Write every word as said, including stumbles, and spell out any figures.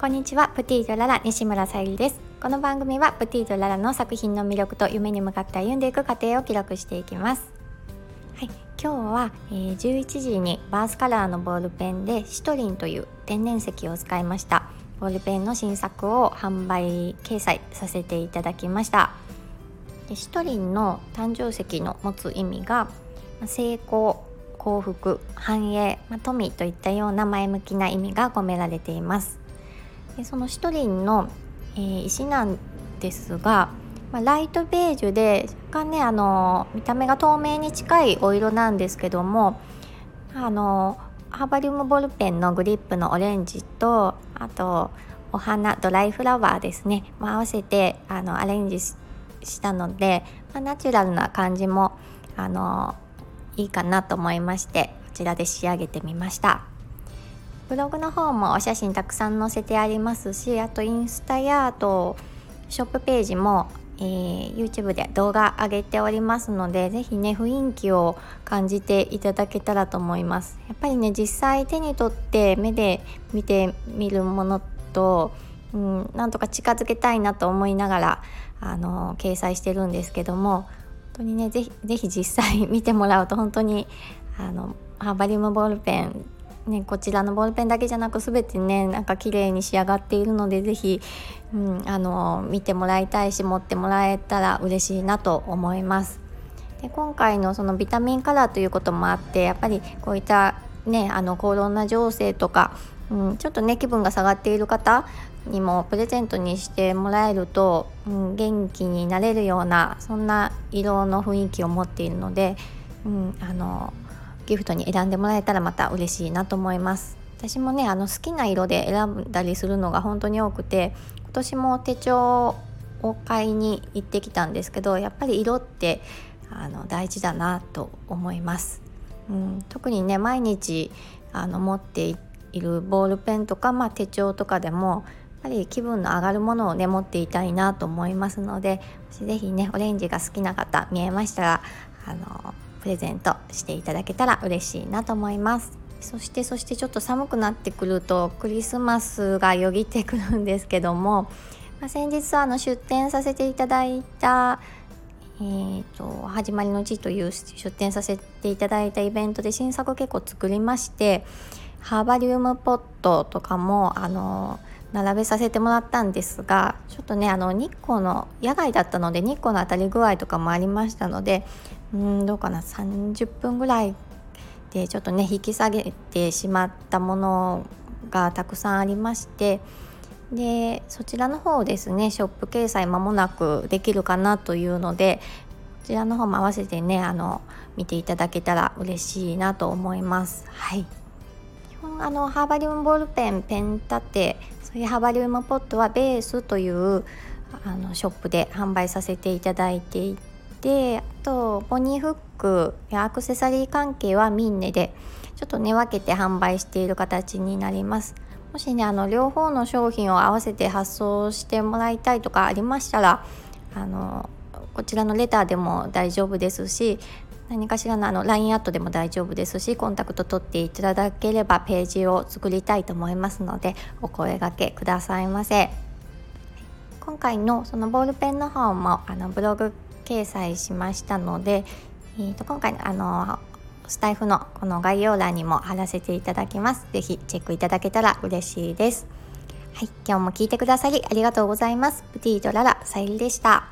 こんにちは、プティードララ西村さゆりです。この番組はプティードララの作品の魅力と夢に向かって歩んでいく過程を記録していきます。はい、今日はじゅういちじにバースカラーのボールペンでシトリンという天然石を使いましたボールペンの新作を販売掲載させていただきました。シトリンの誕生石の持つ意味が成功、幸福、繁栄、富といったような前向きな意味が込められています。そのシトリンの、えー、石なんですが、まあ、ライトベージュで若干ね、あのー、見た目が透明に近いお色なんですけども、あのー、ハーバリウムボールペンのグリップのオレンジと、あとお花、ドライフラワーですね、まあ、合わせてあのアレンジ し, したので、まあ、ナチュラルな感じも、あのー、いいかなと思いまして、こちらで仕上げてみました。ブログの方もお写真たくさん載せてありますし、あとインスタやあとショップページも、えー、YouTube で動画上げておりますので、ぜひね、雰囲気を感じていただけたらと思います。やっぱりね、実際手に取って目で見てみるものと、うん、なんとか近づけたいなと思いながら、あのー、掲載してるんですけども、本当にね、ぜひ、ぜひ実際見てもらうと、本当にあのハーバリウムボールペンね、こちらのボールペンだけじゃなく全てね、なんか綺麗に仕上がっているので、ぜひ、うん、あの見てもらいたいし、持ってもらえたら嬉しいなと思います。で、今回のそのビタミンカラーということもあって、やっぱりこういったね、あのコロナ情勢とか、うん、ちょっとね気分が下がっている方にもプレゼントにしてもらえると、うん、元気になれるような、そんな色の雰囲気を持っているので、うん、あのギフトに選んでもらえたらまた嬉しいなと思います。私もね、あの好きな色で選んだりするのが本当に多くて、今年も手帳を買いに行ってきたんですけど、やっぱり色ってあの大事だなと思います、うん、特にね、毎日あの持っているボールペンとか、まあ、手帳とかでもやっぱり気分の上がるものをね持っていたいなと思いますので、ぜひね、オレンジが好きな方見えましたら、あのプレゼントしていただけたら嬉しいなと思います。そしてそしてちょっと寒くなってくるとクリスマスがよぎってくるんですけども、まあ、先日あの出展させていただいた、えー、と始まりの地という出展させていただいたイベントで新作結構作りまして、ハーバリウムポットとかもあの並べさせてもらったんですが、ちょっとね、あの日光の野外だったので、日光の当たり具合とかもありましたので、うんどうかな、さんじゅっぷんぐらいでちょっとね引き下げてしまったものがたくさんありまして、でそちらの方ですね、ショップ掲載間もなくできるかなというので、こちらの方も合わせてね、あの見ていただけたら嬉しいなと思います。はい、基本あのハーバリウムボールペン、ペン立て、そういうハーバリウムポットはベースというあのショップで販売させていただいていて、であとポニーフックやアクセサリー関係はミンネでちょっとね分けて販売している形になります。もしね、あの両方の商品を合わせて発送してもらいたいとかありましたら、あのこちらのレターでも大丈夫ですし、何かしらの、あの ライン アットでも大丈夫ですし、コンタクト取っていただければページを作りたいと思いますので、お声掛けくださいませ。今回のそのボールペンの方もあのブログ掲載しましたので、えー、と今回のあのスタイフのこの概要欄にも貼らせていただきます。ぜひチェックいただけたら嬉しいです。はい、今日も聞いてくださりありがとうございます。プティードララさゆりでした。